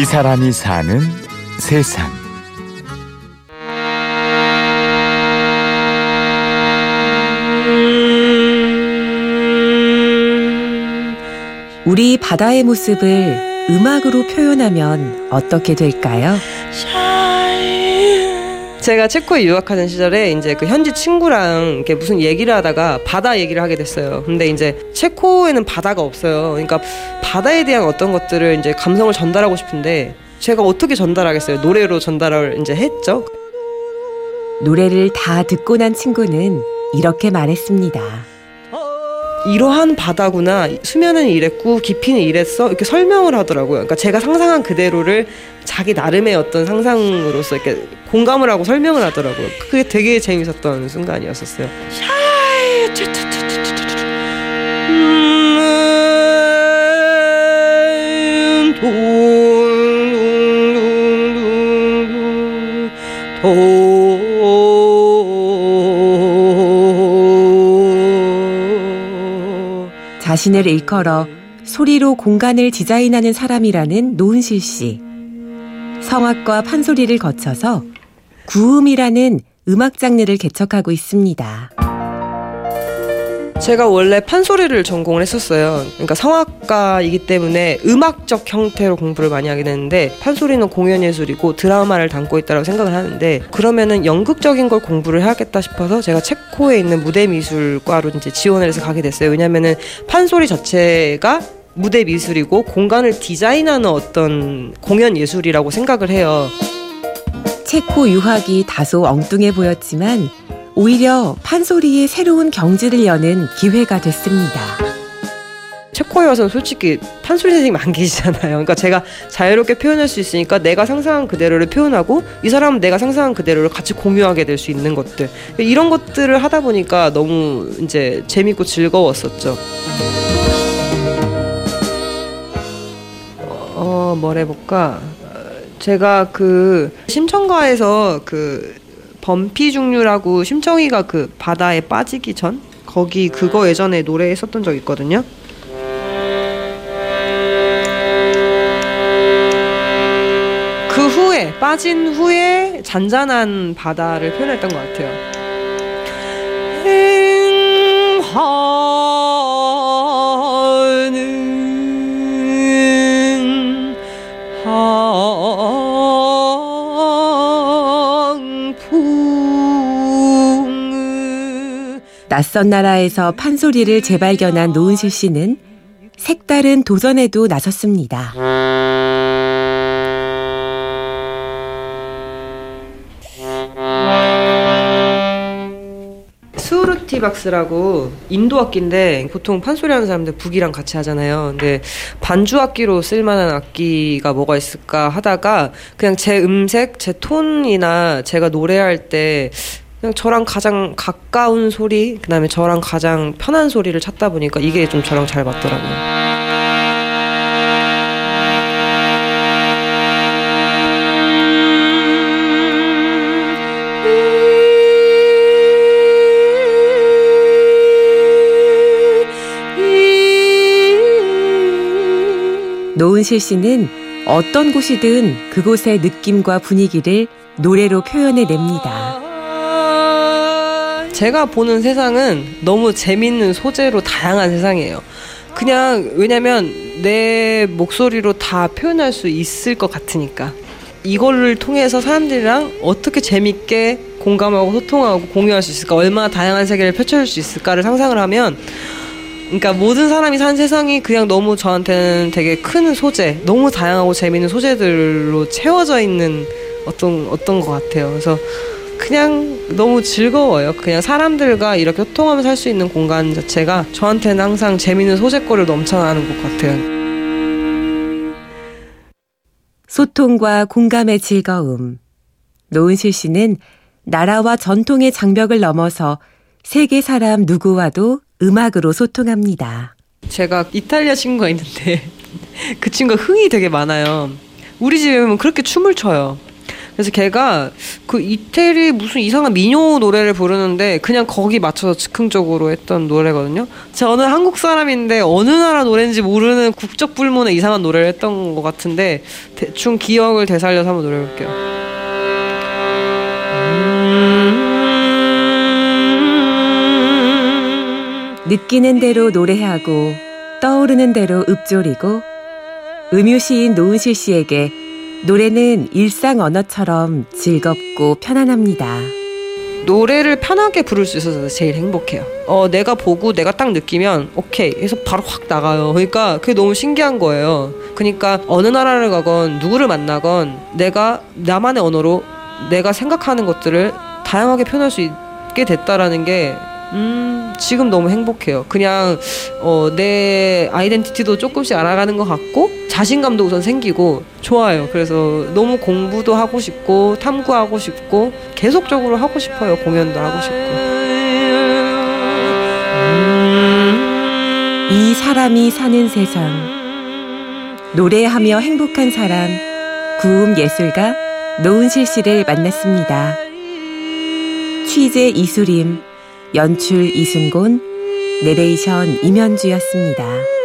이 사람이 사는 세상. 우리 바다의 모습을 음악으로 표현하면 어떻게 될까요? 제가 체코에 유학하던 시절에 이제 그 현지 친구랑 이렇게 무슨 얘기를 하다가 바다 얘기를 하게 됐어요. 근데 이제 체코에는 바다가 없어요. 그러니까 바다에 대한 어떤 것들을 이제 감성을 전달하고 싶은데 제가 어떻게 전달하겠어요? 노래로 전달을 이제 했죠. 노래를 다 듣고 난 친구는 이렇게 말했습니다. 이러한 바다구나, 수면은 이랬고 깊이는 이랬어, 이렇게 설명을 하더라고요. 그러니까 제가 상상한 그대로를 자기 나름의 어떤 상상으로서 이렇게 공감을 하고 설명을 하더라고요. 그게 되게 재밌었던 순간이었어요. 자신을 일컬어 소리로 공간을 디자인하는 사람이라는 노은실 씨. 성악과 판소리를 거쳐서 구음이라는 음악 장르를 개척하고 있습니다. 제가 원래 판소리를 전공을 했었어요. 그러니까 성악가이기 때문에 음악적 형태로 공부를 많이 하게 되는데, 판소리는 공연예술이고 드라마를 담고 있다고 생각을 하는데, 그러면은 연극적인 걸 공부를 해야겠다 싶어서 제가 체코에 있는 무대미술과로 이제 지원을 해서 가게 됐어요. 왜냐면은 판소리 자체가 무대미술이고 공간을 디자인하는 어떤 공연예술이라고 생각을 해요. 체코 유학이 다소 엉뚱해 보였지만 오히려 판소리의 새로운 경지를 여는 기회가 됐습니다. 체코에 와서는 솔직히 판소리 선생님 안 계시잖아요. 그러니까 제가 자유롭게 표현할 수 있으니까 내가 상상한 그대로를 표현하고, 이 사람은 내가 상상한 그대로를 같이 공유하게 될 수 있는 것들, 이런 것들을 하다 보니까 너무 이제 재밌고 즐거웠었죠. 뭘 해볼까? 제가 그 심청가에서 그 범피 중류라고 심청이가 그 바다에 빠지기 전? 거기 그거 예전에 노래 했었던 적 있거든요. 그 후에, 빠진 후에 잔잔한 바다를 표현했던 것 같아요. 낯선 나라에서 판소리를 재발견한 노은실 씨는 색다른 도전에도 나섰습니다. 스우르티박스라고 인도 악기인데, 보통 판소리 하는 사람들 북이랑 같이 하잖아요. 근데 반주 악기로 쓸만한 악기가 뭐가 있을까 하다가 그냥 제 음색, 제 톤이나 제가 노래할 때 그냥 저랑 가장 가까운 소리, 그다음에 저랑 가장 편한 소리를 찾다 보니까 이게 좀 저랑 잘 맞더라고요. 노은실 씨는 어떤 곳이든 그곳의 느낌과 분위기를 노래로 표현해냅니다. 제가 보는 세상은 너무 재밌는 소재로 다양한 세상이에요. 그냥 왜냐면 내 목소리로 다 표현할 수 있을 것 같으니까. 이거를 통해서 사람들이랑 어떻게 재밌게 공감하고 소통하고 공유할 수 있을까, 얼마나 다양한 세계를 펼쳐줄 수 있을까를 상상을 하면, 그러니까 모든 사람이 사는 세상이 그냥 너무 저한테는 되게 큰 소재, 너무 다양하고 재밌는 소재들로 채워져 있는 어떤 것 같아요. 그래서 그냥 너무 즐거워요. 그냥 사람들과 이렇게 소통하면서 살 수 있는 공간 자체가 저한테는 항상 재미있는 소재거리를 넘쳐나는 것 같아요. 소통과 공감의 즐거움. 노은실 씨는 나라와 전통의 장벽을 넘어서 세계 사람 누구와도 음악으로 소통합니다. 제가 이탈리아 친구가 있는데 그 친구가 흥이 되게 많아요. 우리 집에 오면 그렇게 춤을 춰요. 그래서 걔가 그 이태리 무슨 이상한 민요 노래를 부르는데 그냥 거기 맞춰서 즉흥적으로 했던 노래거든요. 저는 한국 사람인데 어느 나라 노래인지 모르는 국적 불문의 이상한 노래를 했던 것 같은데 대충 기억을 되살려서 한번 노래해볼게요. 느끼는 대로 노래하고 떠오르는 대로 읊조리고 음유시인 노은실 씨에게 노래는 일상 언어처럼 즐겁고 편안합니다. 노래를 편하게 부를 수 있어서 제일 행복해요. 내가 보고 내가 딱 느끼면 오케이 해서 바로 확 나가요. 그러니까 그게 너무 신기한 거예요. 그러니까 어느 나라를 가건 누구를 만나건 내가 나만의 언어로 내가 생각하는 것들을 다양하게 표현할 수 있게 됐다라는 게 지금 너무 행복해요. 그냥 내 아이덴티티도 조금씩 알아가는 것 같고 자신감도 우선 생기고 좋아요. 그래서 너무 공부도 하고 싶고 탐구하고 싶고 계속적으로 하고 싶어요. 공연도 하고 싶고. 이 사람이 사는 세상, 노래하며 행복한 사람, 구음 예술가 노은실 씨를 만났습니다. 취재 이수림, 연출 이승곤, 내레이션 임현주였습니다.